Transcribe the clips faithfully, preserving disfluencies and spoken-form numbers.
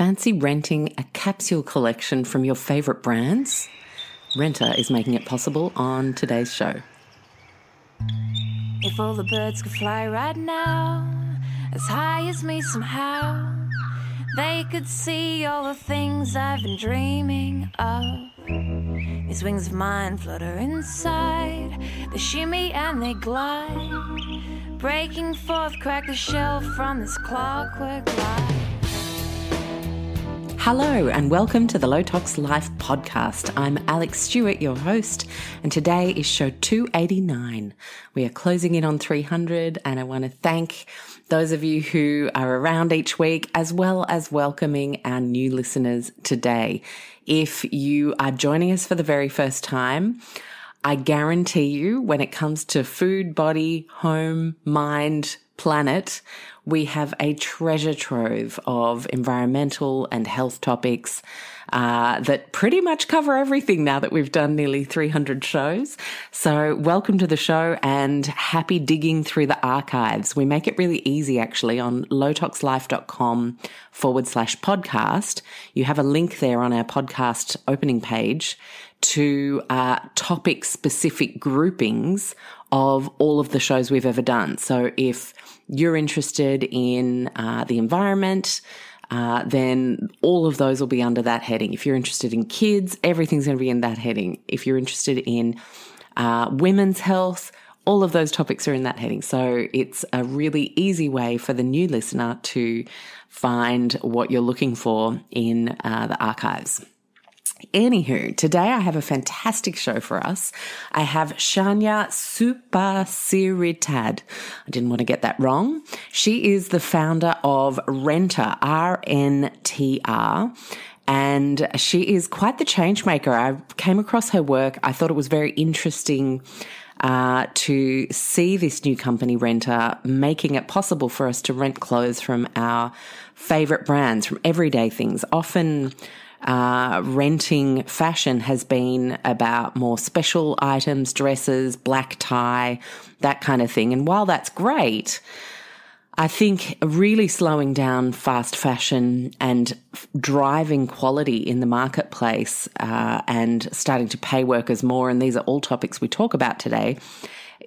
Fancy renting a capsule collection from your favourite brands? Renter is making it possible on today's show. If all the birds could fly right now, as high as me somehow, they could see all the things I've been dreaming of. These wings of mine flutter inside, they shimmy and they glide, breaking forth, crack the shell from this clockwork light. Hello and welcome to the Low Tox Life podcast. I'm Alex Stewart, your host, and today is show two eighty-nine. We are closing in on three hundred, and I want to thank those of you who are around each week, as well as welcoming our new listeners today. If you are joining us for the very first time, I guarantee you when it comes to food, body, home, mind, planet, we have a treasure trove of environmental and health topics uh, that pretty much cover everything now that we've done nearly three hundred shows. So welcome to the show and happy digging through the archives. We make it really easy actually on lowtoxlife.com forward slash podcast. You have a link there on our podcast opening page to uh, topic-specific groupings of all of the shows we've ever done. So if you're interested in uh, the environment, uh, then all of those will be under that heading. If you're interested in kids, everything's going to be in that heading. If you're interested in uh, women's health, all of those topics are in that heading. So it's a really easy way for the new listener to find what you're looking for in uh, the archives. Anywho, today I have a fantastic show for us. I have Shanya Suppasiritad. I didn't want to get that wrong. She is the founder of Renter, R N T R, and she is quite the change maker. I came across her work. I thought it was very interesting uh, to see this new company, Renter, making it possible for us to rent clothes from our favorite brands, from everyday things, often Uh, renting fashion has been about more special items, dresses, black tie, that kind of thing. And while that's great, I think really slowing down fast fashion and driving quality in the marketplace uh, and starting to pay workers more, and these are all topics we talk about today,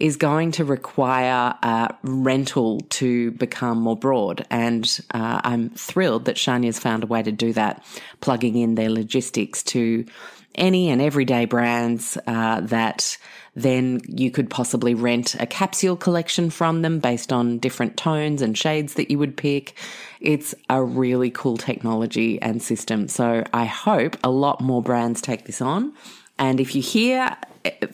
is going to require uh, rental to become more broad. And uh, I'm thrilled that Shanya's found a way to do that, plugging in their logistics to any and everyday brands uh, that then you could possibly rent a capsule collection from them based on different tones and shades that you would pick. It's a really cool technology and system. So I hope a lot more brands take this on. And if you hear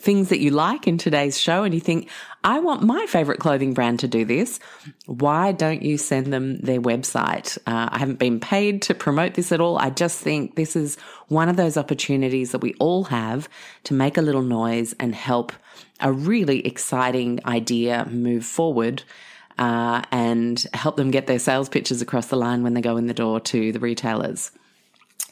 things that you like in today's show and you think, I want my favorite clothing brand to do this, why don't you send them their website? Uh, I haven't been paid to promote this at all. I just think this is one of those opportunities that we all have to make a little noise and help a really exciting idea move forward uh, and help them get their sales pitches across the line when they go in the door to the retailers.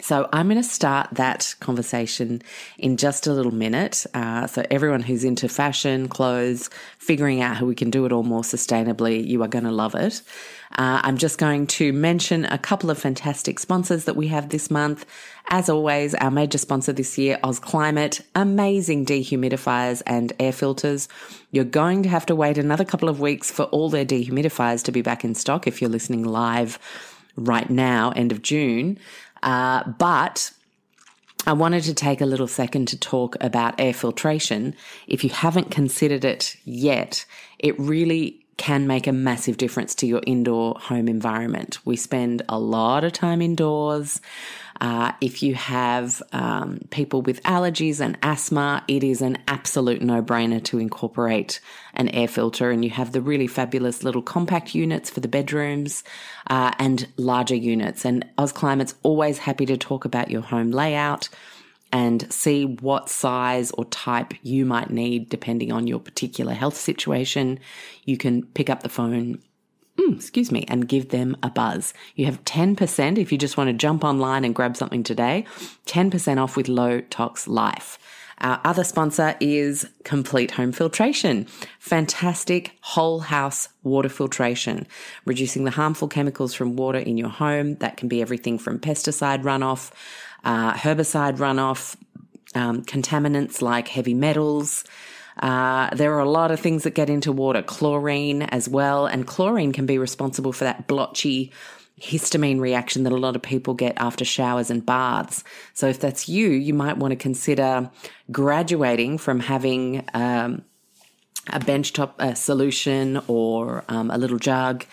So I'm going to start that conversation in just a little minute. Uh, so everyone who's into fashion, clothes, figuring out how we can do it all more sustainably, you are going to love it. Uh, I'm just going to mention a couple of fantastic sponsors that we have this month. As always, our major sponsor this year, AusClimate, amazing dehumidifiers and air filters. You're going to have to wait another couple of weeks for all their dehumidifiers to be back in stock if you're listening live right now, end of June. Uh, but I wanted to take a little second to talk about air filtration. If you haven't considered it yet, it really can make a massive difference to your indoor home environment. We spend a lot of time indoors. Uh, if you have um, people with allergies and asthma, it is an absolute no-brainer to incorporate an air filter, and you have the really fabulous little compact units for the bedrooms uh, and larger units. And AusClimate's always happy to talk about your home layout and see what size or type you might need depending on your particular health situation. You can pick up the phone Mm, excuse me, and give them a buzz. You have ten percent if you just want to jump online and grab something today, ten percent off with Low Tox Life. Our other sponsor is Complete Home Filtration. Fantastic whole house water filtration, reducing the harmful chemicals from water in your home. That can be everything from pesticide runoff, uh, herbicide runoff, um, contaminants like heavy metals. Uh, there are a lot of things that get into water, chlorine as well, and chlorine can be responsible for that blotchy histamine reaction that a lot of people get after showers and baths. So if that's you, you might want to consider graduating from having um, a benchtop uh, solution or um, a little jug.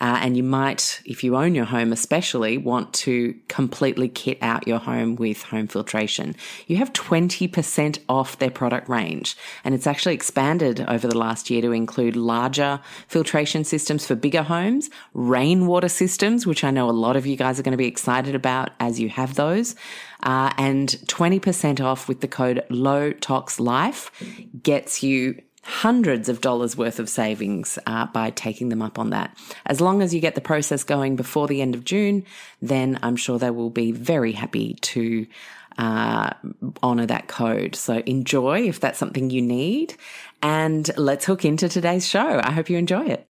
Uh, and you might, if you own your home especially, want to completely kit out your home with home filtration. You have twenty percent off their product range, and it's actually expanded over the last year to include larger filtration systems for bigger homes, rainwater systems, which I know a lot of you guys are going to be excited about as you have those, uh, and twenty percent off with the code Low Tox Life gets you hundreds of dollars worth of savings uh, by taking them up on that. As long as you get the process going before the end of June, then I'm sure they will be very happy to uh, honor that code. So enjoy if that's something you need. And let's hook into today's show. I hope you enjoy it.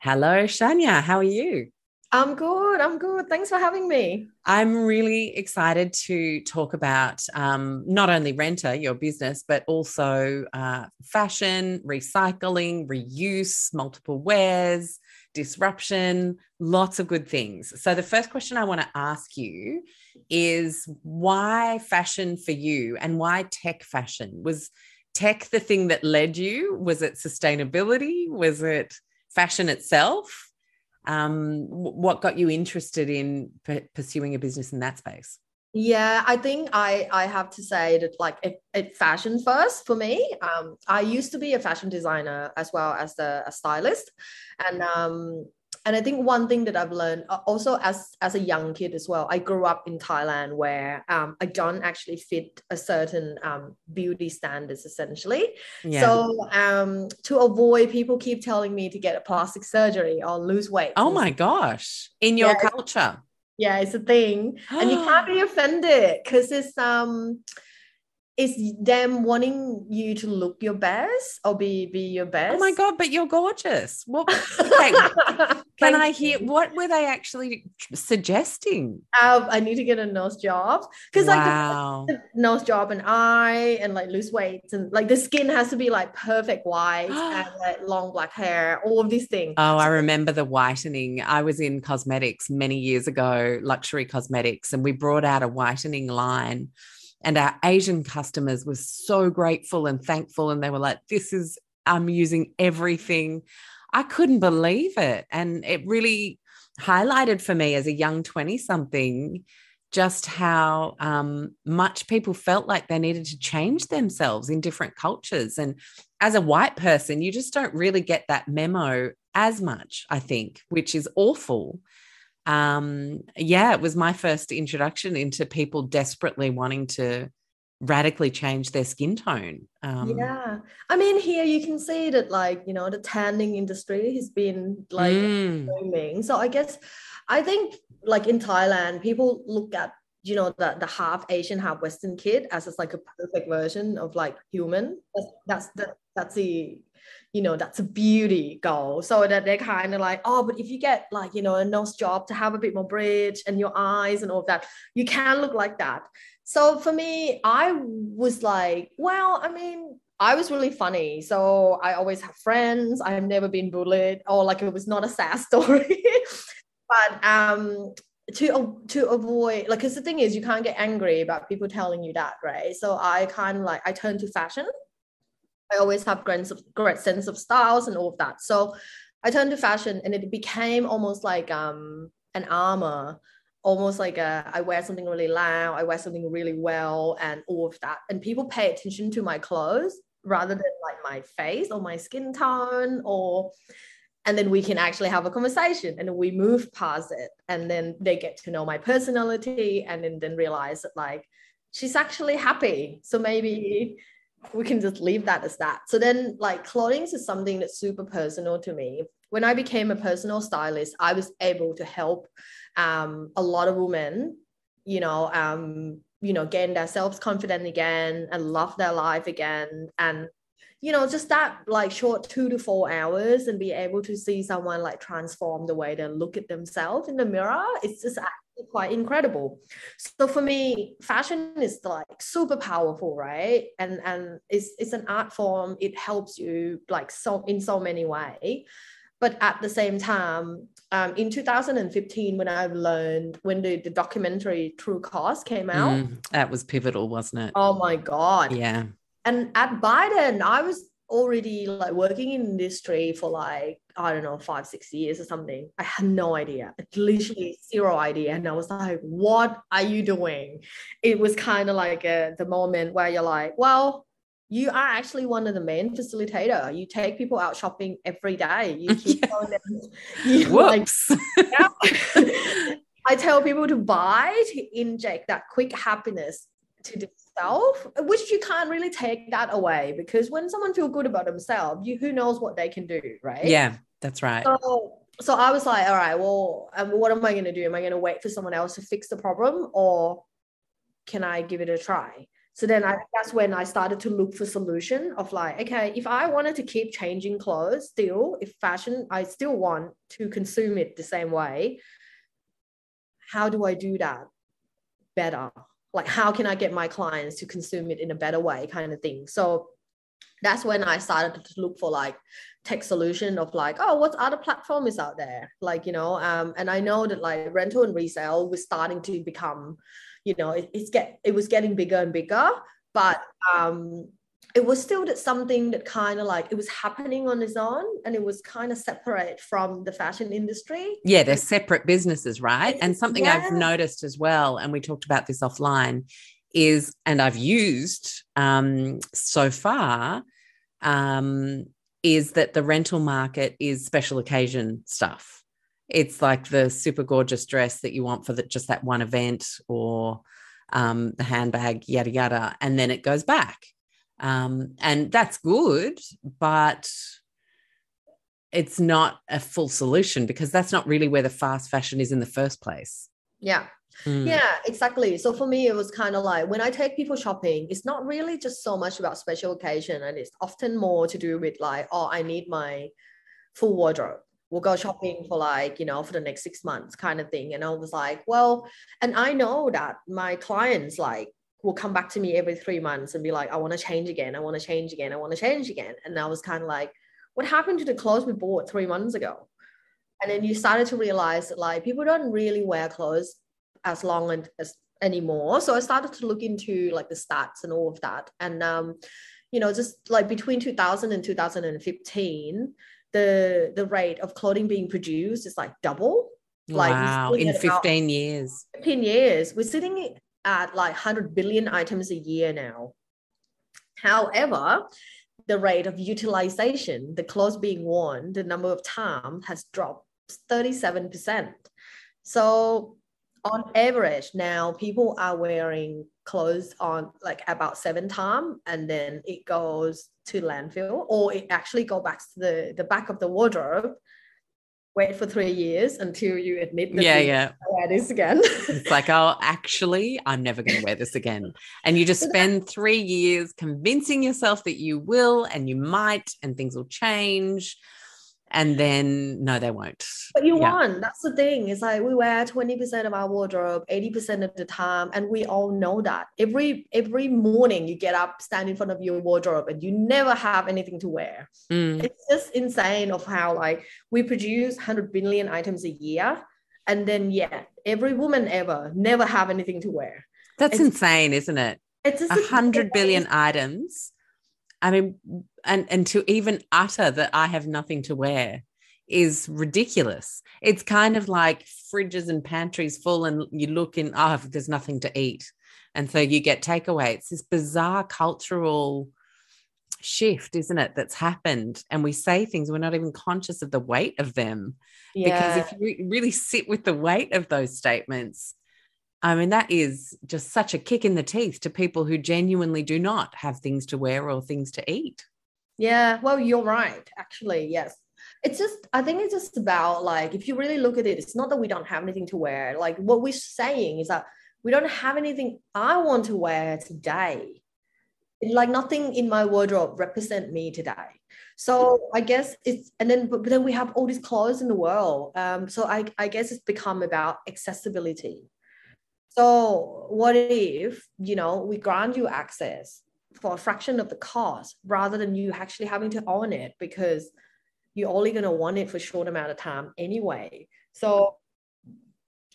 Hello, Shanya. How are you? I'm good. I'm good. Thanks for having me. I'm really excited to talk about um, not only Renter, your business, but also uh, fashion, recycling, reuse, multiple wears, disruption, lots of good things. So the first question I want to ask you is why fashion for you and why tech fashion? Was tech the thing that led you? Was it sustainability? Was it fashion itself? Um, what got you interested in p- pursuing a business in that space? Yeah, I think I, I have to say that like it, it fashion first for me. Um, I used to be a fashion designer as well as the, a stylist. And, um, and I think one thing that I've learned also as, as a young kid as well, I grew up in Thailand where um, I don't actually fit a certain um, beauty standards essentially. Yeah. So um, to avoid people keep telling me to get a plastic surgery or lose weight. Oh my gosh. In your yeah, culture. Yeah, it's a thing. And you can't be offended because it's... um. It's them wanting you to look your best or be be your best. Oh my God, but you're gorgeous. What okay, can I hear? What were they actually suggesting? Um, I need to get a nose job. Because wow. like the, the nose job and eye and like lose weight and like the skin has to be like perfect white and like long black hair, all of these things. Oh, I remember the whitening. I was in cosmetics many years ago, luxury cosmetics, and we brought out a whitening line. And our Asian customers were so grateful and thankful. And they were like, this is, I'm using everything. I couldn't believe it. And it really highlighted for me as a young twenty something, just how um, much people felt like they needed to change themselves in different cultures. And as a white person, you just don't really get that memo as much, I think, which is awful. Um, yeah, it was my first introduction into people desperately wanting to radically change their skin tone. Um, yeah. I mean, here you can see that like, you know, the tanning industry has been like mm. booming. So I guess, I think like in Thailand, people look at, you know, the, the half Asian, half Western kid as it's like a perfect version of like human. That's, that's the, that's the, you know, that's a beauty goal. So that they're kind of like, oh, but if you get like, you know, a nose job to have a bit more bridge and your eyes and all of that, you can look like that. So for me, I was like, well, I mean, I was really funny. So I always have friends. I've never been bullied or like it was not a sad story. But um, to, to avoid, like, because the thing is, you can't get angry about people telling you that, right? So I kind of like, I turned to fashion. I always have great, great sense of styles and all of that. So I turned to fashion and it became almost like um, an armor, almost like a, I wear something really loud, I wear something really well and all of that. And people pay attention to my clothes rather than like my face or my skin tone or, and then we can actually have a conversation and we move past it. And then they get to know my personality and then, then realize that like, she's actually happy. So maybe we can just leave that as that. So then like clothing is something that's super personal to me. When I became a personal stylist, I was able to help um, a lot of women, you know, um, you know, gain their self-confidence again and love their life again. And, you know, just that like short two to four hours and be able to see someone like transform the way they look at themselves in the mirror. It's just actually quite incredible. So for me, fashion is like super powerful, right? And, and it's, it's an art form. It helps you like so in so many ways. But at the same time, um, in two thousand fifteen, when I learned, when the, the documentary True Cost came out. Mm, that was pivotal, wasn't it? Oh, my God. Yeah. And at Biden, I was already like working in industry for like, I don't know, five, six years or something. I had no idea, literally zero idea. And I was like, what are you doing? It was kind of like a, the moment where you're like, well, you are actually one of the main facilitator. You take people out shopping every day. You keep yeah. telling them. You Whoops. Like, yeah. I tell people to buy, to inject that quick happiness to themselves, which you can't really take that away, because when someone feels good about themselves, you who knows what they can do, right? Yeah, that's right. So, so I was like, all right, well, um, what am I going to do? Am I going to wait for someone else to fix the problem, or can I give it a try? So then I, that's when I started to look for solution of like, okay, if I wanted to keep changing clothes still, if fashion, I still want to consume it the same way, how do I do that better? Like, how can I get my clients to consume it in a better way kind of thing? So that's when I started to look for like tech solution of like, oh, what other platform is out there? Like, you know, um, and I know that like rental and resale was starting to become, you know, it, it's get it was getting bigger and bigger, but um, it was still that something that kind of like it was happening on its own, and it was kind of separate from the fashion industry. Yeah, they're separate businesses, right? And something yeah. I've noticed as well, and we talked about this offline, is, and I've used um, so far, um, is that the rental market is special occasion stuff. It's like the super gorgeous dress that you want for the, just that one event, or um, the handbag, yada, yada, and then it goes back. Um, and that's good, but it's not a full solution, because that's not really where the fast fashion is in the first place. Yeah. Mm. Yeah, exactly. So for me, it was kind of like when I take people shopping, it's not really just so much about special occasion, and it's often more to do with like, oh, I need my full wardrobe. We'll go shopping for like, you know, for the next six months kind of thing. And I was like, well, and I know that my clients like will come back to me every three months and be like, I want to change again. I want to change again. I want to change again. And I was kind of like, what happened to the clothes we bought three months ago? And then you started to realize that like people don't really wear clothes as long and as anymore. So I started to look into like the stats and all of that. And, um, you know, just like between two thousand and two thousand fifteen, the the rate of clothing being produced is like double. Like wow, in fifteen years. fifteen years. We're sitting at like one hundred billion items a year now. However, the rate of utilization, the clothes being worn, the number of time has dropped thirty-seven percent. So on average now, people are wearing clothes on like about seven times, and then it goes to landfill, or it actually go back to the, the back of the wardrobe, wait for three years until you admit that yeah, you yeah. wear this again. It's like, oh, actually, I'm never going to wear this again. And you just spend three years convincing yourself that you will, and you might, and things will change. And then, no, they won't. But you yeah. won't. That's the thing. It's like we wear twenty percent of our wardrobe eighty percent of the time. And we all know that. Every every morning you get up, stand in front of your wardrobe, and you never have anything to wear. Mm. It's just insane of how, like, we produce one hundred billion items a year. And then, yeah, every woman ever never have anything to wear. That's it's, insane, isn't it? It's just one hundred billion items. I mean, and, and to even utter that I have nothing to wear is ridiculous. It's kind of like fridges and pantries full, and you look in, oh, there's nothing to eat. And so you get takeaway. It's this bizarre cultural shift, isn't it, that's happened. And we say things, we're not even conscious of the weight of them. Yeah. Because if you really sit with the weight of those statements, I mean, that is just such a kick in the teeth to people who genuinely do not have things to wear or things to eat. Yeah, well, you're right, actually, yes. It's just, I think it's just about like, if you really look at it, it's not that we don't have anything to wear. Like what we're saying is that we don't have anything I want to wear today. Like nothing in my wardrobe represent me today. So I guess it's, and then, but then we have all these clothes in the world. Um, so I, I guess it's become about accessibility. So what if, you know, we grant you access for a fraction of the cost rather than you actually having to own it, because you're only going to want it for a short amount of time anyway. So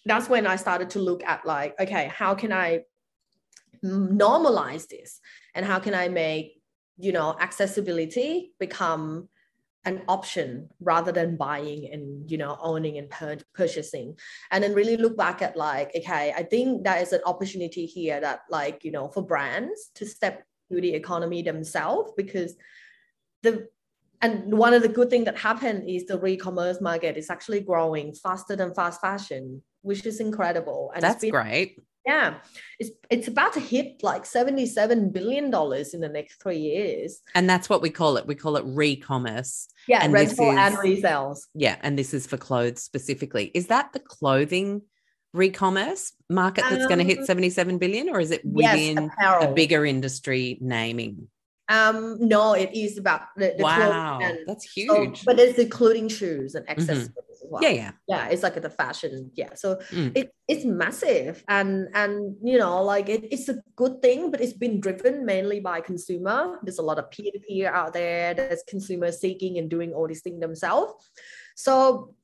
that's when I started to look at like, okay, how can I normalize this? And how can I make, you know, accessibility become an option rather than buying and, you know, owning and pur- purchasing. And then really look back at like, okay, I think that is an opportunity here that like, you know, for brands to step through the economy themselves, because the, and one of the good things that happened is the re-commerce market is actually growing faster than fast fashion, which is incredible. And that's been- great. Yeah, it's it's about to hit like seventy-seven billion dollars in the next three years. And that's what we call it. We call it re-commerce. Yeah, and rental is, and resales. Yeah, and this is for clothes specifically. Is that the clothing re-commerce market that's um, going to hit seventy-seven billion dollars, or is it within yes, apparel, a bigger industry naming? Um, no, it is about the, the wow, and, that's huge. So, but it's including shoes and accessories. Mm-hmm. Well. Yeah, yeah, yeah. It's like the fashion, yeah. So mm. it it's massive, and and you know, like it, it's a good thing, but it's been driven mainly by consumer. There's a lot of peer to peer out there. There's consumer seeking and doing all these things themselves. So,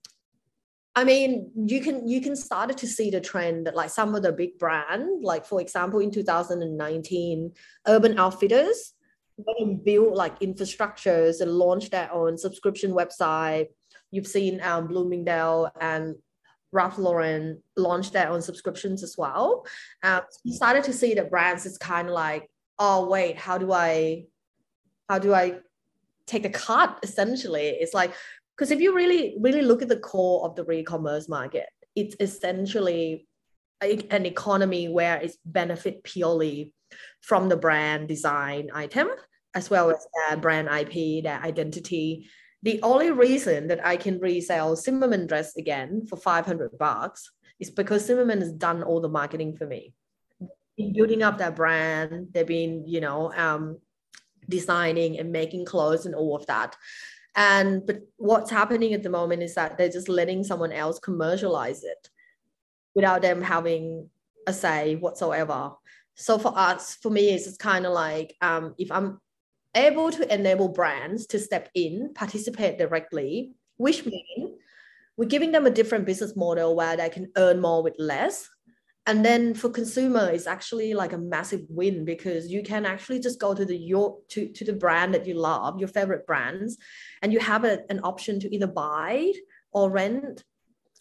I mean, you can you can start to see the trend that like some of the big brands, like for example, in two thousand nineteen, Urban Outfitters, they built like infrastructures and launched their own subscription website. You've seen um, Bloomingdale and Ralph Lauren launch their own subscriptions as well. Um, so you started to see the brands is kind of like, oh wait, how do I, how do I take a cut? Essentially, it's like, because if you really, really look at the core of the re-commerce market, it's essentially a, an economy where it's benefit purely from the brand design item as well as their brand I P, their identity. The only reason that I can resell Zimmerman dress again for five hundred bucks is because Zimmerman has done all the marketing for me. In building up their brand, they've been, you know, um, designing and making clothes and all of that. And but what's happening at the moment is that they're just letting someone else commercialize it without them having a say whatsoever. So for us, for me, it's just kind of like um, if I'm able to enable brands to step in, participate directly, which means we're giving them a different business model where they can earn more with less. And then for consumer, it's actually like a massive win, because you can actually just go to the your to, to the brand that you love, your favorite brands, and you have a, an option to either buy or rent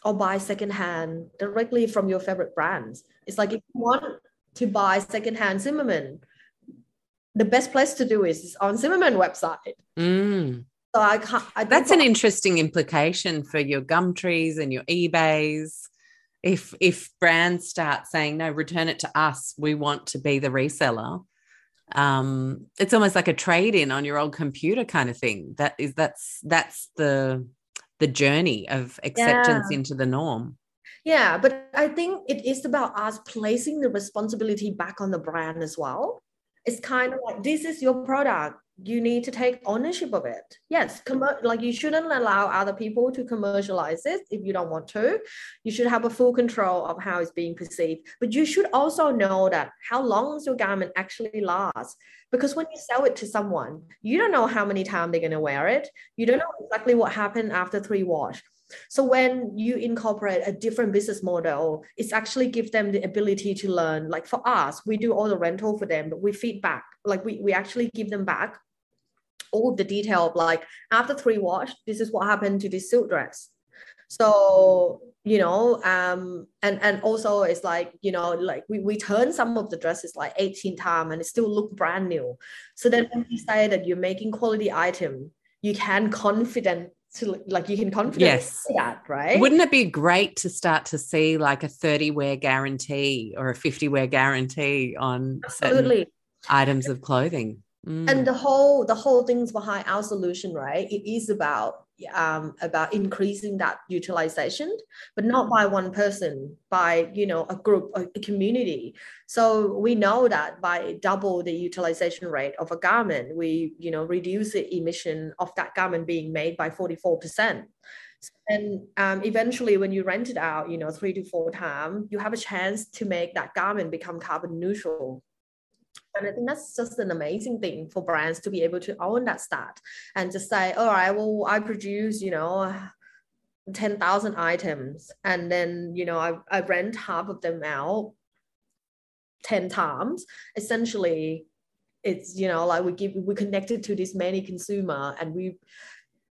or buy secondhand directly from your favorite brands. It's like if you want to buy secondhand Zimmerman, the best place to do is, is on Zimmerman website. Mm. So I can't. I That's an I, interesting implication for your Gumtrees and your eBays. If if brands start saying, no, return it to us, we want to be the reseller. Um, it's almost like a trade-in on your old computer kind of thing. That is that's that's the the journey of acceptance yeah. into the norm. Yeah, but I think it is about us placing the responsibility back on the brand as well. It's kind of like, this is your product. You need to take ownership of it. Yes, com- like you shouldn't allow other people to commercialize it if you don't want to. You should have a full control of how it's being perceived. But you should also know that how long does your garment actually last? Because when you sell it to someone, you don't know how many times they're going to wear it. You don't know exactly what happened after three wash. So when you incorporate a different business model, it's actually give them the ability to learn. Like for us, we do all the rental for them, but we feedback, like we, we actually give them back all the detail of like after three wash, this is what happened to this silk dress. So, you know, um, and, and also it's like, you know, like we, we turn some of the dresses like eighteen times and it still look brand new. So then when we say that you're making quality item, you can confidently to like you can confidently yes. see that, right? Wouldn't it be great to start to see like a thirty wear guarantee or a fifty wear guarantee on absolutely certain items of clothing? Mm. And the whole the whole things behind our solution, right? It is about um, about increasing that utilization, but not by one person, by, you know, a group, a community. So we know that by double the utilization rate of a garment, we, you know, reduce the emission of that garment being made by forty-four percent. And um, eventually when you rent it out, you know, three to four times, you have a chance to make that garment become carbon neutral. And I think that's just an amazing thing for brands to be able to own that stat and just say, all right, well, I produce, you know, ten thousand items, and then, you know, I, I rent half of them out ten times. Essentially, it's, you know, like we give, we connected to this many consumer, and we,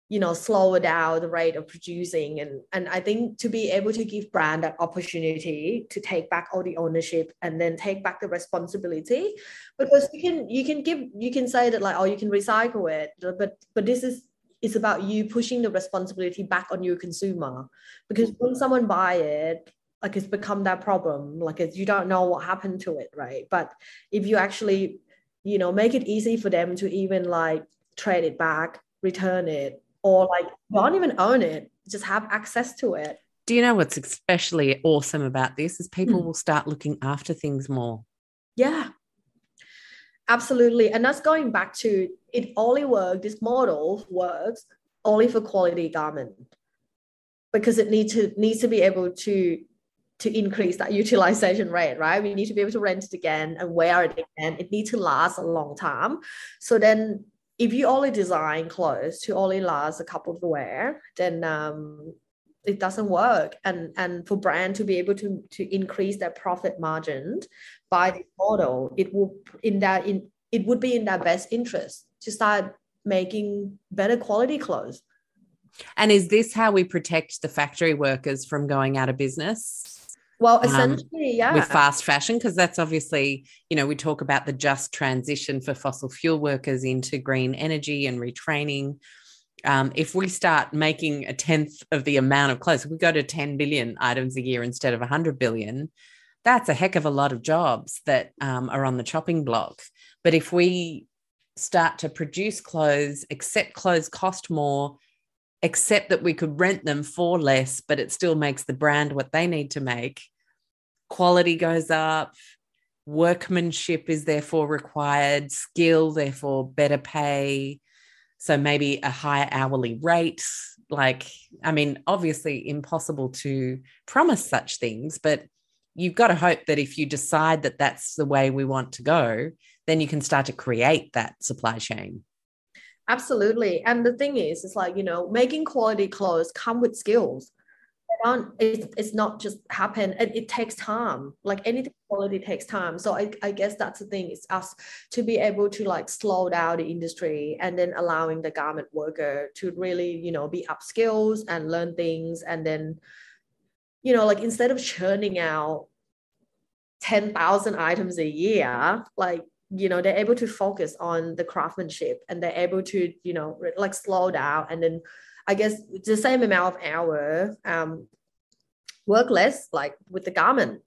you know, slow down the rate of producing. And, and I think to be able to give brand that opportunity to take back all the ownership and then take back the responsibility, because you can, you can give, you can say that like, oh, you can recycle it, but, but this is, it's about you pushing the responsibility back on your consumer, because when someone buy it, like it's become that problem. Like it's, you don't know what happened to it. Right. But if you actually, you know, make it easy for them to even like trade it back, return it, or like don't even own it, just have access to it. Do you know what's especially awesome about this is people mm. will start looking after things more. Yeah, absolutely. And that's going back to it only works, this model works only for quality garment, because it needs to needs to be able to to increase that utilization rate, right? We need to be able to rent it again and wear it again. It needs to last a long time. So then if you only design clothes to only last a couple of wear, then um, it doesn't work. And, and for brand to be able to, to increase their profit margin by this model, it will in that in it would be in their best interest to start making better quality clothes. And is this how we protect the factory workers from going out of business? Well, essentially, um, yeah. With fast fashion, because that's obviously, you know, we talk about the just transition for fossil fuel workers into green energy and retraining. Um, if we start making a tenth of the amount of clothes, we go to ten billion items a year instead of one hundred billion, that's a heck of a lot of jobs that um, are on the chopping block. But if we start to produce clothes, accept clothes cost more, except that we could rent them for less, but it still makes the brand what they need to make. Quality goes up, workmanship is therefore required, skill, therefore better pay. So maybe a higher hourly rate. Like, I mean, obviously impossible to promise such things, but you've got to hope that if you decide that that's the way we want to go, then you can start to create that supply chain. Absolutely. And the thing is, it's like, you know, making quality clothes come with skills. They don't, it's, it's not just happen. It, it takes time. Like anything quality takes time. So I, I guess that's the thing. It's us to be able to like slow down the industry and then allowing the garment worker to really, you know, be upskilled and learn things. And then, you know, like instead of churning out ten thousand items a year, like, you know, they're able to focus on the craftsmanship and they're able to, you know, like slow down. And then I guess the same amount of hour um, work less, like with the garment.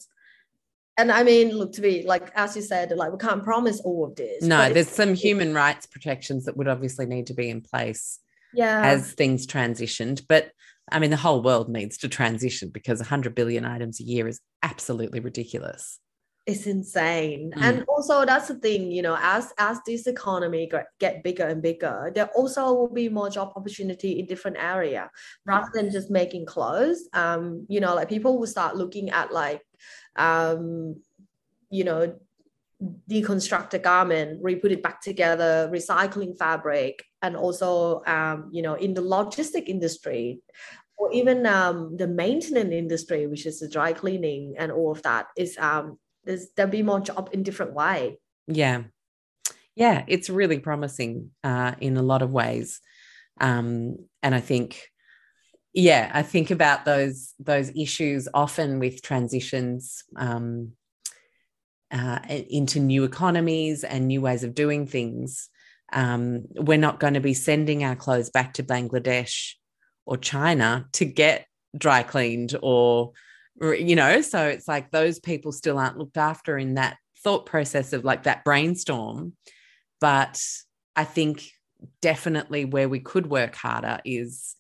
And I mean, look, to be like, as you said, like we can't promise all of this. No, there's some human rights protections that would obviously need to be in place yeah. as things transitioned. But I mean, the whole world needs to transition because one hundred billion items a year is absolutely ridiculous. It's insane. Mm. And also that's the thing, you know, as as this economy get bigger and bigger, there also will be more job opportunity in different area rather than just making clothes. Um, you know, like people will start looking at like, um, you know, deconstruct a garment, re-put it back together, recycling fabric, and also, um, you know, in the logistic industry, or even um, the maintenance industry, which is the dry cleaning and all of that is, um, There's, there'll be more job in different way. Yeah. Yeah, it's really promising uh, in a lot of ways. Um, and I think, yeah, I think about those those issues often with transitions um, uh, into new economies and new ways of doing things. Um, we're not going to be sending our clothes back to Bangladesh or China to get dry cleaned or, you know, so it's like those people still aren't looked after in that thought process of like that brainstorm. But I think definitely where we could work harder is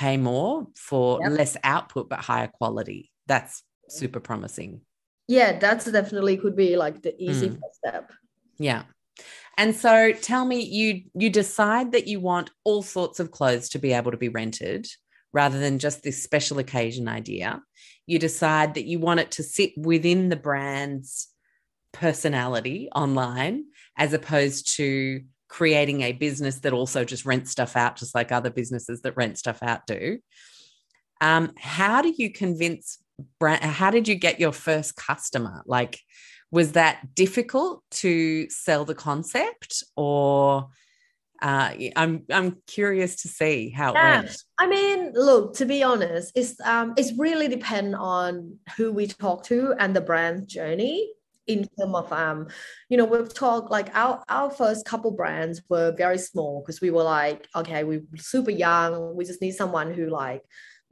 pay more for yep. less output but higher quality. That's super promising. Yeah, that's definitely could be like the easy mm. first step. Yeah. And so tell me, you you decide that you want all sorts of clothes to be able to be rented rather than just this special occasion idea. You decide that you want it to sit within the brand's personality online as opposed to creating a business that also just rents stuff out, just like other businesses that rent stuff out do. Um, how do you convince brand, how did you get your first customer? Like, was that difficult to sell the concept, or uh, I'm I'm curious to see how yeah. it went. I mean, look, to be honest, it's um it's really depend on who we talk to and the brand journey. In terms of um, you know, we've talked like our our first couple brands were very small because we were like, okay, we we're super young. We just need someone who like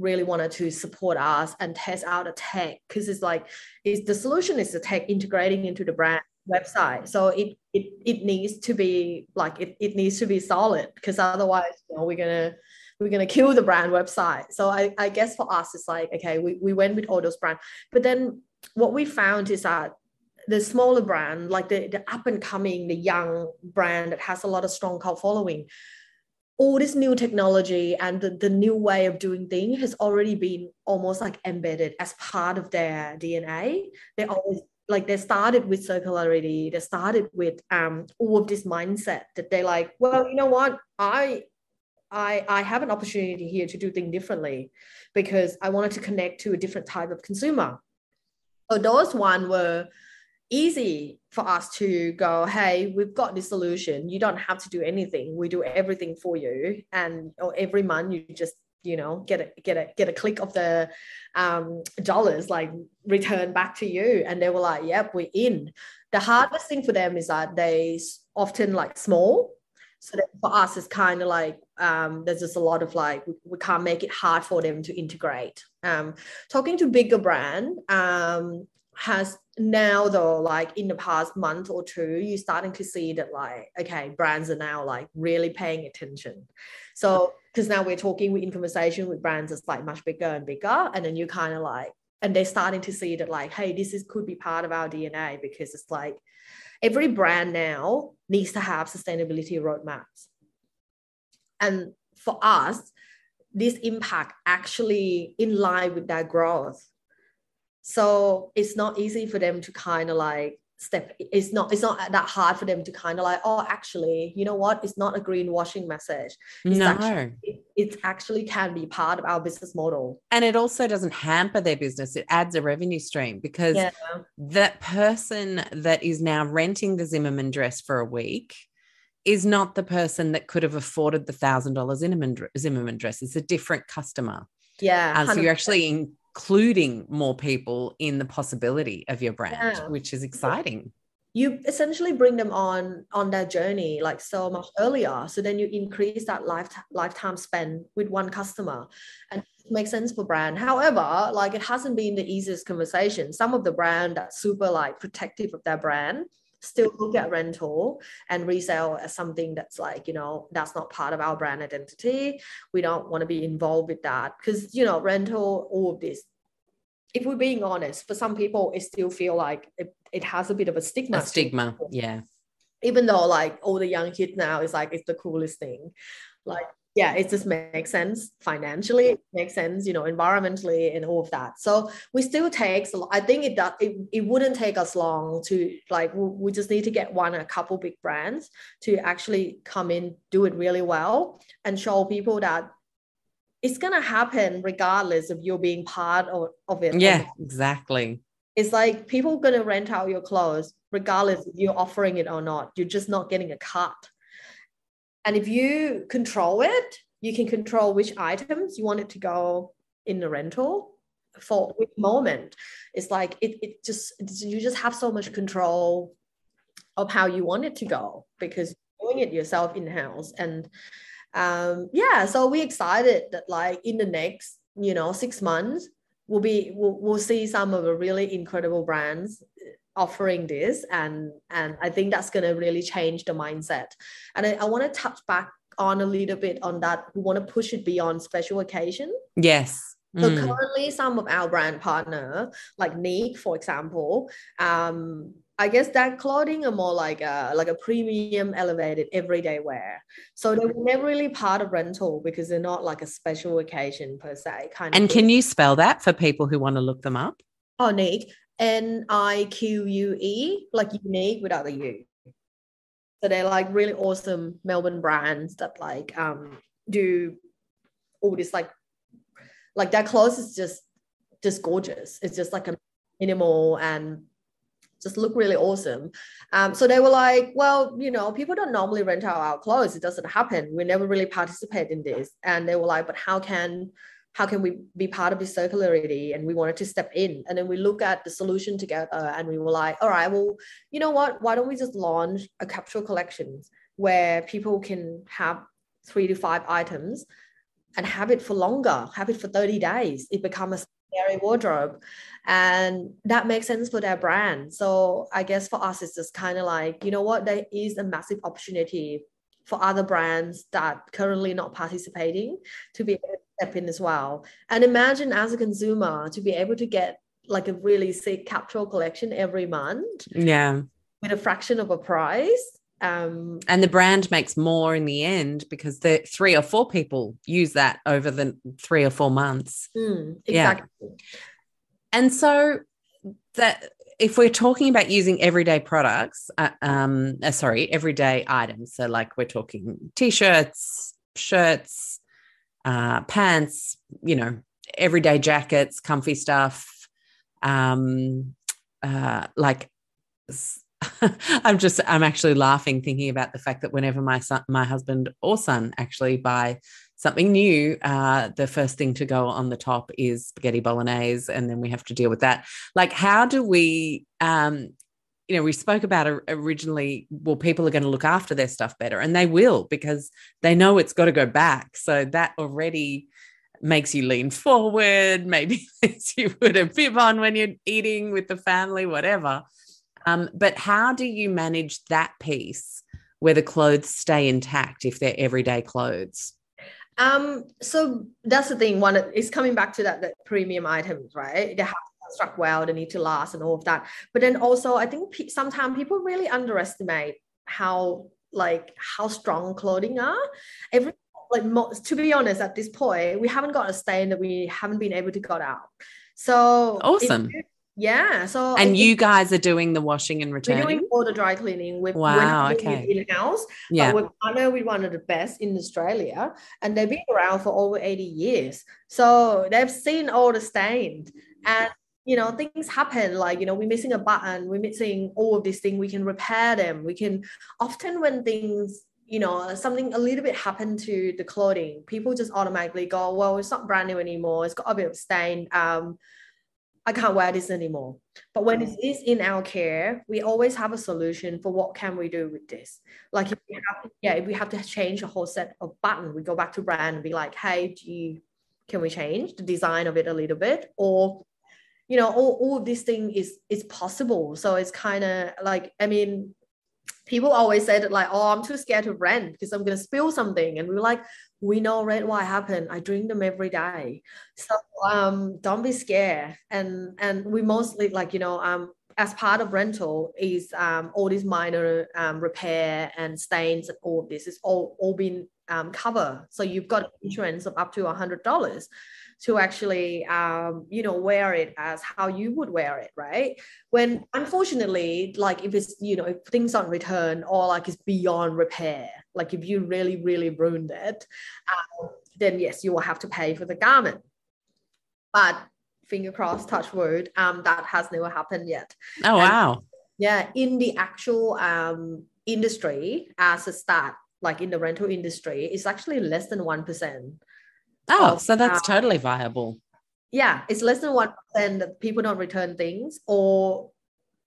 really wanted to support us and test out a tech, because it's like is the solution is the tech integrating into the brand website. So it it it needs to be like it it needs to be solid, because otherwise, you know, we're gonna we're gonna kill the brand website. So I I guess for us it's like, okay, we we went with all those brands, but then what we found is that the smaller brand, like the, the up and coming, the young brand that has a lot of strong cult following, all this new technology and the, the new way of doing things has already been almost like embedded as part of their D N A. They always like they started with circularity. They started with um all of this mindset that they like, well, you know what? I I I have an opportunity here to do things differently because I wanted to connect to a different type of consumer. So those one were easy for us to go, hey, we've got this solution. You don't have to do anything. We do everything for you. And or every month you just, you know, get a get a get a click of the um, dollars like return back to you. And they were like, yep, we're in. The hardest thing for them is that they often like small. So that for us, it's kind of like um, there's just a lot of like we, we can't make it hard for them to integrate. Um, talking to bigger brand um, has. Now though, like in the past month or two, you're starting to see that like, okay, brands are now like really paying attention. So, because now we're talking, we're in conversation with brands that's like much bigger and bigger. And then you kind of like, and they're starting to see that like, hey, this is could be part of our D N A, because it's like every brand now needs to have sustainability roadmaps. And for us, this impact actually in line with their growth. So it's not easy for them to kind of like step. It's not it's not that hard for them to kind of like, oh, actually, you know what? It's not a greenwashing message. It's no. Actually, it, it actually can be part of our business model. And it also doesn't hamper their business. It adds a revenue stream, because yeah. that person that is now renting the Zimmerman dress for a week is not the person that could have afforded the one thousand dollars Zimmerman dress. It's a different customer. Yeah. Uh, so you're actually in including more people in the possibility of your brand, yeah. which is exciting. You essentially bring them on on their journey like so much earlier. So then you increase that lifetime lifetime spend with one customer, and it makes sense for brand. However, like it hasn't been the easiest conversation. Some of the brand that's super like protective of their brand still look at rental and resale as something that's like, you know, that's not part of our brand identity. We don't want to be involved with that, because, you know, rental, all of this, if we're being honest, for some people, it still feel like it, it has a bit of a stigma. A stigma, yeah. Even though like all the young kids now is like, it's the coolest thing. Like, yeah, it just makes sense financially, it makes sense, you know, environmentally and all of that. So we still takes, I think it does, it, it wouldn't take us long to like, we just need to get one, a couple big brands to actually come in, do it really well and show people that it's going to happen regardless of you being part of, of it. Yeah, exactly. It's like people are going to rent out your clothes regardless if you're offering it or not. You're just not getting a cut. And if you control it, you can control which items you want it to go in the rental for which moment. It's like it, it just you just have so much control of how you want it to go because you're doing it yourself in-house. And um, yeah, so we're excited that like in the next, you know, six months, we'll be we'll, we'll see some of the really incredible brands offering this, and and I think that's going to really change the mindset. And I, I want to touch back on a little bit on that, who want to push it beyond special occasion. Yes. So mm. currently some of our brand partner, like Nique, for example, um, I guess that clothing are more like a, like a premium elevated everyday wear. So they were never really part of rental because they're not like a special occasion per se. Kind and of can thing. You spell that for people who want to look them up? Oh, Nique, N I Q U E, like unique without the U. So they're like really awesome Melbourne brands that like um, do all this like, like their clothes is just, just gorgeous. It's just like a minimal and just look really awesome. Um, so they were like, well, you know, people don't normally rent out our clothes. It doesn't happen. We never really participate in this. And they were like, but how can, how can we be part of this circularity? And we wanted to step in. And then we look at the solution together and we were like, all right, well, you know what? Why don't we just launch a capsule collection where people can have three to five items and have it for longer, have it for thirty days. It becomes a scary wardrobe. And that makes sense for their brand. So I guess for us, it's just kind of like, you know what, there is a massive opportunity for other brands that currently not participating to be able to step in as well. And imagine as a consumer to be able to get like a really sick capsule collection every month. Yeah. With a fraction of a price. Um, and the brand makes more in the end because the three or four people use that over the three or four months. Mm, exactly. Yeah. And so that if we're talking about using everyday products, uh, um, uh, sorry, everyday items. So like we're talking T-shirts, shirts, uh, pants, you know, everyday jackets, comfy stuff, um, uh, like I'm just, I'm actually laughing thinking about the fact that whenever my son, my husband or son actually buy something new, uh, the first thing to go on the top is spaghetti bolognese. And then we have to deal with that. Like, how do we, um, you know, we spoke about originally, well, people are going to look after their stuff better and they will because they know it's got to go back. So that already makes you lean forward. Maybe you put a bib on when you're eating with the family, whatever. Um, but how do you manage that piece where the clothes stay intact if they're everyday clothes? Um, so that's the thing. One is coming back to that, that premium items, right? They have to construct well, they need to last and all of that. But then also I think pe- sometimes people really underestimate how like how strong clothing are. Every like most, to be honest, at this point, we haven't got a stain that we haven't been able to get out. So awesome. Yeah. So and you guys are doing the washing and returning? We're doing all the dry cleaning. We're, wow, we're okay. In-house. Yeah. We're partnered with one of the best in Australia and they've been around for over eighty years. So they've seen all the stains and, you know, things happen like, you know, we're missing a button, we're missing all of these things. We can repair them. We can often when things, you know, something a little bit happened to the clothing, people just automatically go, well, it's not brand new anymore. It's got a bit of stain. Um, I can't wear this anymore. But when it is in our care, we always have a solution for what can we do with this. Like, if we have to, yeah, if we have to change a whole set of buttons, we go back to brand and be like, hey, do you, can we change the design of it a little bit? Or, you know, all, all of this thing is, is possible. So it's kind of like, I mean, people always say that like, oh, I'm too scared to rent because I'm going to spill something. And we were like, we know red wine happened. I drink them every day. So um, don't be scared. And and we mostly like, you know, um, as part of rental is um, all these minor um, repair and stains and all of this is all, all been um, covered. So you've got insurance of up to one hundred dollars to actually, um, you know, wear it as how you would wear it, right? When unfortunately, like if it's, you know, if things aren't returned or like it's beyond repair, like if you really, really ruined it, um, then yes, you will have to pay for the garment. But finger crossed, touch wood, um, that has never happened yet. Oh, wow. And, yeah, in the actual um, industry as a start, like in the rental industry, it's actually less than one percent. Oh, of, so that's um, totally viable. Yeah, it's less than one percent that people don't return things or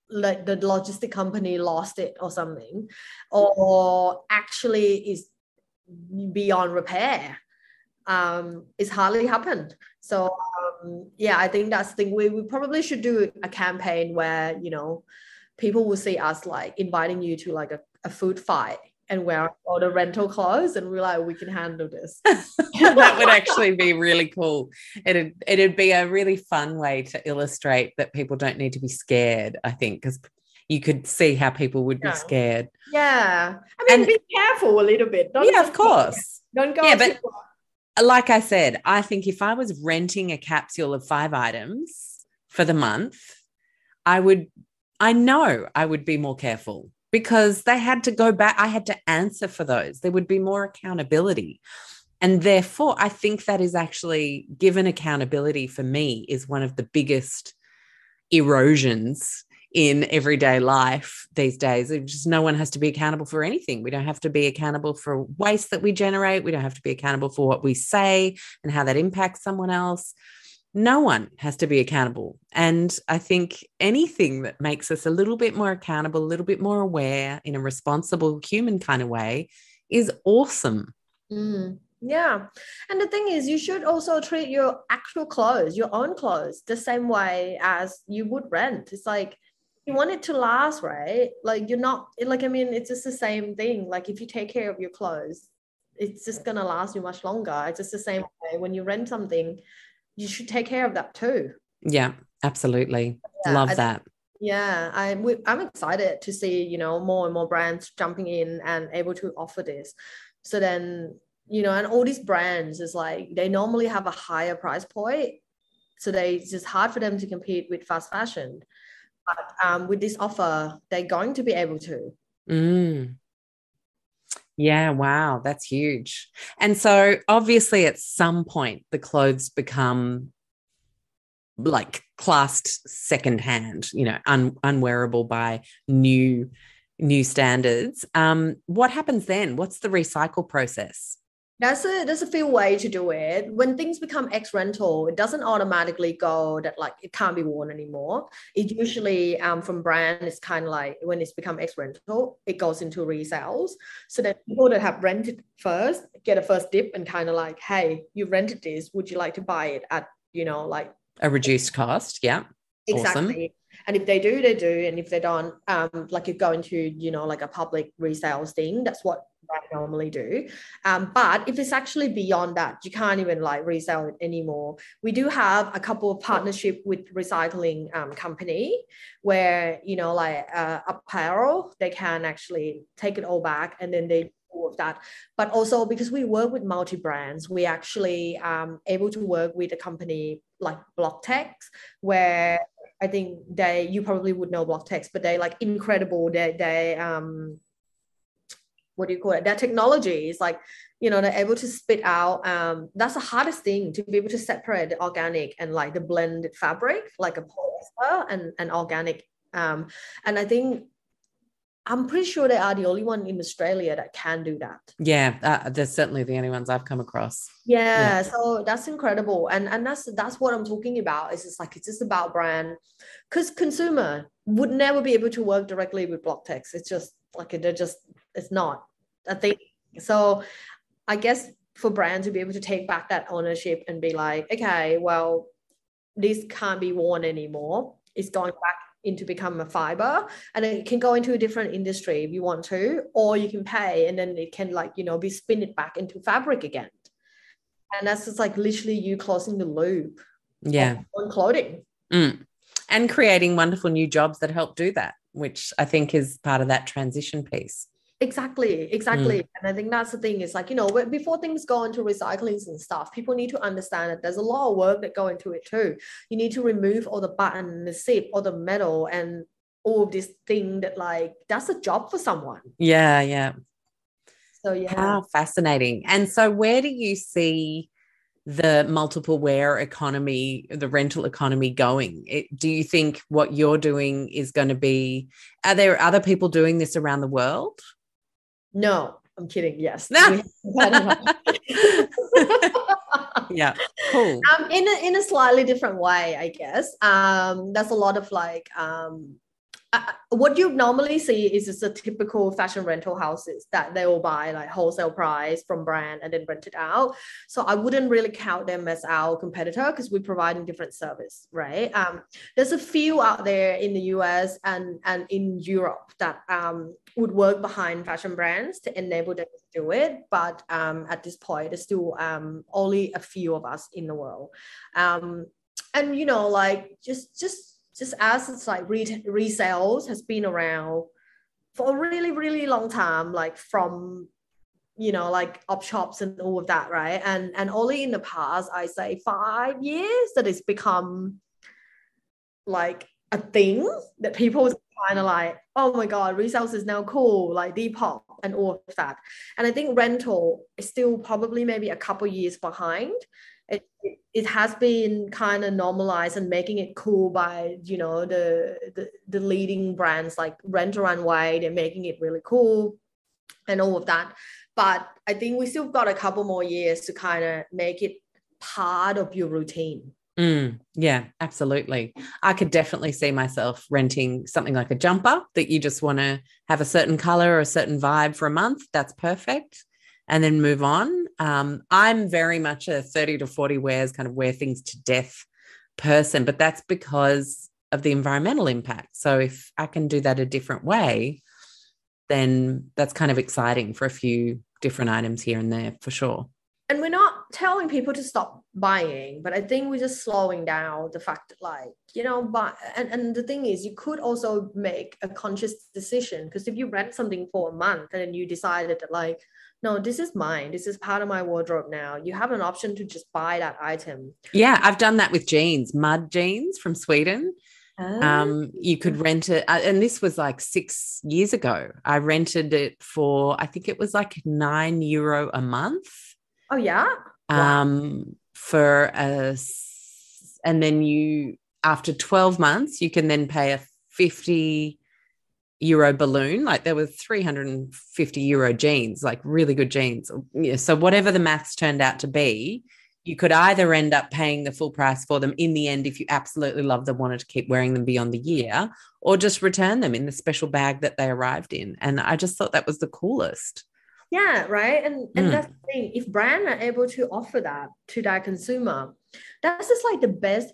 like the logistic company lost it or something, or actually is beyond repair. Um, it's hardly happened. So um, yeah, I think that's the thing. We, we probably should do a campaign where, you know, people will see us like inviting you to like a, a food fight and wearing all the rental clothes, and we were like, we can handle this. That would actually be really cool. It'd, it'd be a really fun way to illustrate that people don't need to be scared, I think, because you could see how people would yeah. be scared. Yeah. I mean, and, be careful a little bit. Don't yeah, of course. Don't go. Yeah, but far. Like I said, I think if I was renting a capsule of five items for the month, I would, I know I would be more careful, because they had to go back. I had to answer for those. There would be more accountability. And therefore, I think that is actually, given accountability for me, is one of the biggest erosions in everyday life these days. It's just no one has to be accountable for anything. We don't have to be accountable for waste that we generate. We don't have to be accountable for what we say and how that impacts someone else. No one has to be accountable. And I think anything that makes us a little bit more accountable, a little bit more aware in a responsible human kind of way is awesome. Mm, yeah. And the thing is, you should also treat your actual clothes, your own clothes, the same way as you would rent. It's like, you want it to last, right? Like, you're not, like, I mean, it's just the same thing. Like, if you take care of your clothes, it's just going to last you much longer. It's just the same way when you rent something, you should take care of that too. Yeah, absolutely. Yeah, Love I, that. Yeah, I'm, I'm excited to see, you know, more and more brands jumping in and able to offer this. So then, you know, and all these brands is like, they normally have a higher price point. So they, it's just hard for them to compete with fast fashion. But um, with this offer, they're going to be able to. Mm. Yeah, wow, that's huge. And so obviously at some point the clothes become like classed secondhand, you know, un- unwearable by new new standards. Um, what happens then? What's the recycle process? That's a, there's a few ways to do it. When things become ex-rental, it doesn't automatically go that, like, it can't be worn anymore. It usually, um, from brand, it's kind of like when it's become ex-rental, it goes into resales. So that people that have rented first get a first dip and kind of like, hey, you rented this. Would you like to buy it at, you know, like a reduced cost? Yeah. Exactly. Awesome. And if they do, they do. And if they don't, um, like you go into, you know, like a public resales thing. That's what I normally do. Um, but if it's actually beyond that, you can't even like resell it anymore. We do have a couple of partnership with recycling um, company where, you know, like uh, apparel, they can actually take it all back and then they all of that. But also because we work with multi-brands, we actually um able to work with a company like BlockTex, where I think they, you probably would know BlockTex, but they like incredible. They, they, um, what do you call it? Their technology is like, you know, they're able to spit out. Um, that's the hardest thing, to be able to separate the organic and like the blended fabric, like a polyester and, and organic. Um, and I think, I'm pretty sure they are the only one in Australia that can do that. Yeah, uh, they're certainly the only ones I've come across. Yeah, yeah, so that's incredible. And and that's that's what I'm talking about. It's just like, it's just about brand. Because consumer would never be able to work directly with BlockTex. It's just like, they're just, it's not a thing. So I guess for brands to be able to take back that ownership and be like, okay, well, this can't be worn anymore. It's going back into become a fiber, and it can go into a different industry if you want to, or you can pay and then it can, like, you know, be spin it back into fabric again. And that's just like literally you closing the loop. Yeah, on clothing. Mm. And creating wonderful new jobs that help do that, which I think is part of that transition piece. Exactly, exactly. Mm. And I think that's the thing, is like, you know, before things go into recyclings and stuff, people need to understand that there's a lot of work that go into it too. You need to remove all the button, the zip, all the metal and all of this thing that, like, that's a job for someone. Yeah, yeah. So, yeah. How fascinating. And so where do you see the multiple wear economy, the rental economy going? It, do you think what you're doing is going to be, are there other people doing this around the world? No, I'm kidding. Yes. No. Yeah. Cool. Um, in a, in a slightly different way, I guess. Um, there's a lot of like um, Uh, what you normally see is just the typical fashion rental houses that they will buy like wholesale price from brand and then rent it out. So I wouldn't really count them as our competitor because we're providing different service, right? Um, there's a few out there in the U S and, and in Europe that um, would work behind fashion brands to enable them to do it. But um, at this point, there's still um, only a few of us in the world. Um, and, you know, like just, just, just as it's like re- resales has been around for a really, really long time, like from, you know, like op shops and all of that, right? And and only in the past, I say five years that it's become like a thing that people are kind of like, oh my God, resales is now cool, like Depop and all of that. And I think rental is still probably maybe a couple years behind. It, it has been kind of normalized and making it cool by, you know, the, the the leading brands like Rent the Runway. They're making it really cool and all of that. But I think we still got a couple more years to kind of make it part of your routine. Mm, yeah, absolutely. I could definitely see myself renting something like a jumper that you just want to have a certain color or a certain vibe for a month. That's perfect. And then move on. Um, I'm very much a thirty to forty wears, kind of wear things to death person, but that's because of the environmental impact. So if I can do that a different way, then that's kind of exciting for a few different items here and there for sure. And we're not telling people to stop buying, but I think we're just slowing down the fact that like, you know, but, and, and the thing is you could also make a conscious decision, because if you rent something for a month and then you decided that like, no, this is mine. This is part of my wardrobe now. You have an option to just buy that item. Yeah, I've done that with jeans, Mud Jeans from Sweden. Oh. Um, you could rent it. And this was like six years ago. I rented it for, I think it was like nine euro a month. Oh, yeah. Um, wow. For a, and then you, after twelve months, you can then pay a fifty euro balloon. Like there were three hundred fifty euro jeans, like really good jeans. So whatever the maths turned out to be, you could either end up paying the full price for them in the end if you absolutely loved them, wanted to keep wearing them beyond the year, or just return them in the special bag that they arrived in. And I just thought that was the coolest. Yeah, right. And and mm. that's the thing. If brands are able to offer that to their consumer, that's just like the best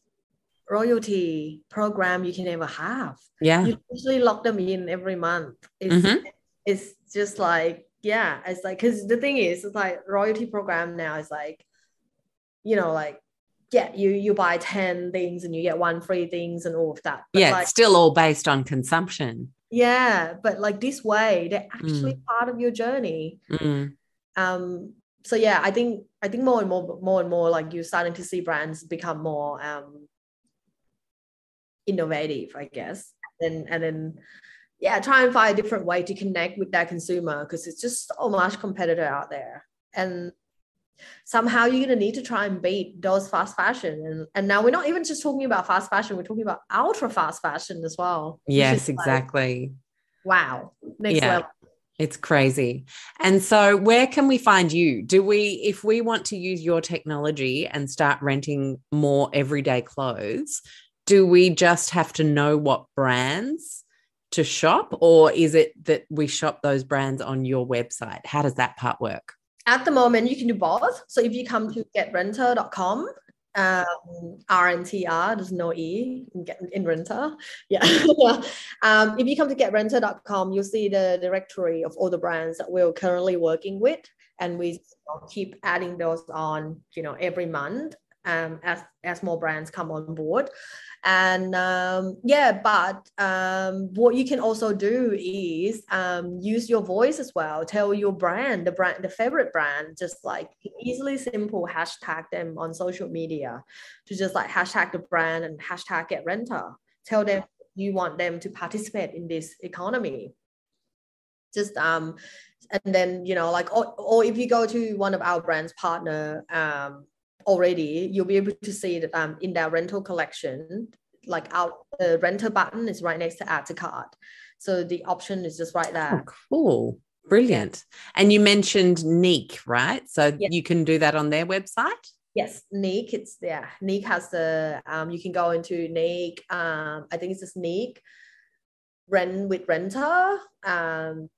royalty program you can ever have. Yeah, you usually lock them in every month. It's mm-hmm. it's just like, yeah, it's like, because the thing is, it's like royalty program now is like, you know, like, yeah, you you buy ten things and you get one free things and all of that. But yeah, like, it's still all based on consumption. Yeah, but like this way, they're actually mm. part of your journey. Mm-hmm. Um. So yeah, I think I think more and more more and more like you're starting to see brands become more um. innovative, I guess, and and then yeah, try and find a different way to connect with that consumer, because it's just so much competitor out there, and somehow you're gonna need to try and beat those fast fashion. And and now we're not even just talking about fast fashion; we're talking about ultra fast fashion as well. Yes, exactly. Like, wow, next yeah. level. It's crazy. And so where can we find you? Do we, if we want to use your technology and start renting more everyday clothes, do we just have to know what brands to shop, or is it that we shop those brands on your website? How does that part work? At the moment, you can do both. So if you come to get renter dot com, um, R N T R, there's no E in, get, in renter. Yeah. um, if you come to get renter dot com, you'll see the directory of all the brands that we're currently working with. And we keep adding those on, you know, every month. Um, as, as more brands come on board. And um, yeah, but um, what you can also do is um, use your voice as well. Tell your brand, the brand, the favorite brand, just like easily simple hashtag them on social media to just like hashtag the brand and hashtag Get Renter. Tell them you want them to participate in this economy. Just um, and then, you know, like, or, or if you go to one of our brands partner, um, already you'll be able to see that um in their rental collection, like our the renter button is right next to add to cart, so the option is just right there. Oh, cool, brilliant. And you mentioned Nique, right? So yes. You can do that on their website. Yes, Nique. It's yeah, Nique has the um you can go into Nique. um I think it's just Nique Rent with Renter um,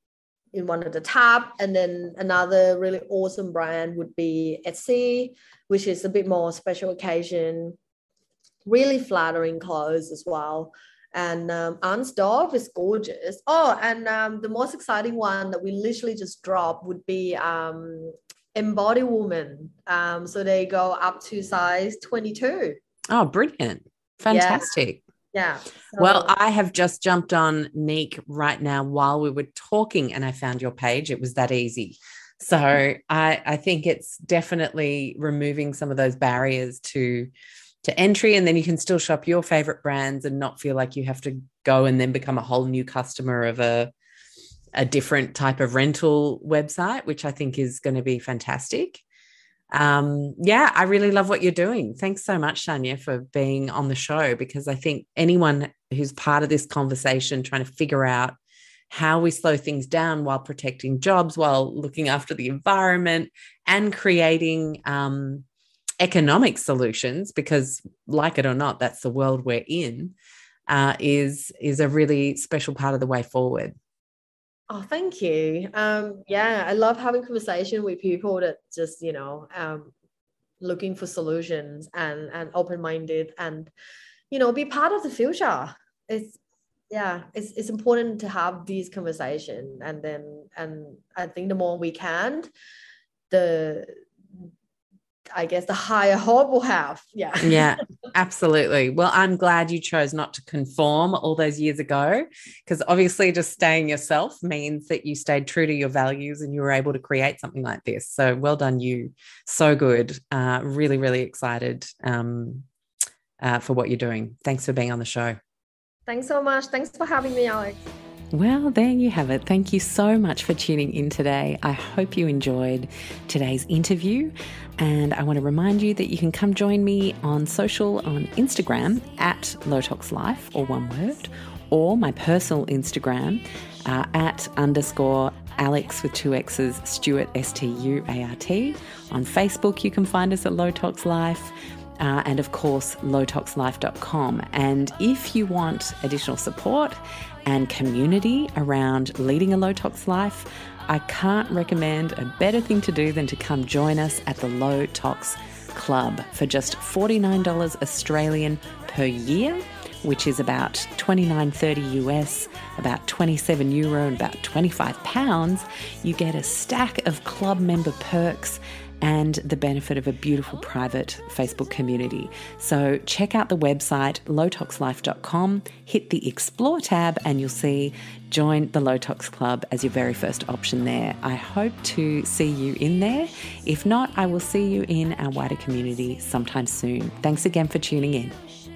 in one of the top. And then another really awesome brand would be Etsy, which is a bit more special occasion, really flattering clothes as well. And um, Armstrong is gorgeous. Oh, and um, the most exciting one that we literally just dropped would be um, Embody Woman. Um, so they go up to size twenty-two. Oh, brilliant. Fantastic. Yeah. yeah. So, well, I have just jumped on Nique right now while we were talking and I found your page. It was that easy. So I, I think it's definitely removing some of those barriers to to entry, and then you can still shop your favorite brands and not feel like you have to go and then become a whole new customer of a a different type of rental website, which I think is going to be fantastic. Um, yeah, I really love what you're doing. Thanks so much, Shanya, for being on the show, because I think anyone who's part of this conversation trying to figure out how we slow things down while protecting jobs, while looking after the environment and creating um, economic solutions, because like it or not, that's the world we're in, uh, is, is a really special part of the way forward. Oh, thank you. Um, yeah, I love having conversation with people that just, you know, um, looking for solutions and, and open-minded and, you know, be part of the future. It's, yeah, it's it's important to have these conversations. And then, and I think the more we can, the, I guess the higher hope we'll have. Yeah. Yeah, absolutely. Well, I'm glad you chose not to conform all those years ago, because obviously just staying yourself means that you stayed true to your values and you were able to create something like this. So well done you. So good. Uh, really, really excited um, uh, for what you're doing. Thanks for being on the show. Thanks so much. Thanks for having me, Alex. Well, there you have it. Thank you so much for tuning in today. I hope you enjoyed today's interview. And I want to remind you that you can come join me on social on Instagram at Low Tox Life, or one word, or my personal Instagram uh, at underscore Alex with two X's, Stuart, S T U A R T. On Facebook, you can find us at Low Tox Life. Uh, and of course, low tox life dot com. And if you want additional support and community around leading a low tox life, I can't recommend a better thing to do than to come join us at the Low Tox Club for just forty-nine dollars Australian per year, which is about twenty-nine dollars thirty U S, about twenty-seven euro, and about twenty-five pounds. You get a stack of club member perks and the benefit of a beautiful private Facebook community. So check out the website, low tox life dot com, hit the Explore tab, and you'll see Join the Low Tox Club as your very first option there. I hope to see you in there. If not, I will see you in our wider community sometime soon. Thanks again for tuning in.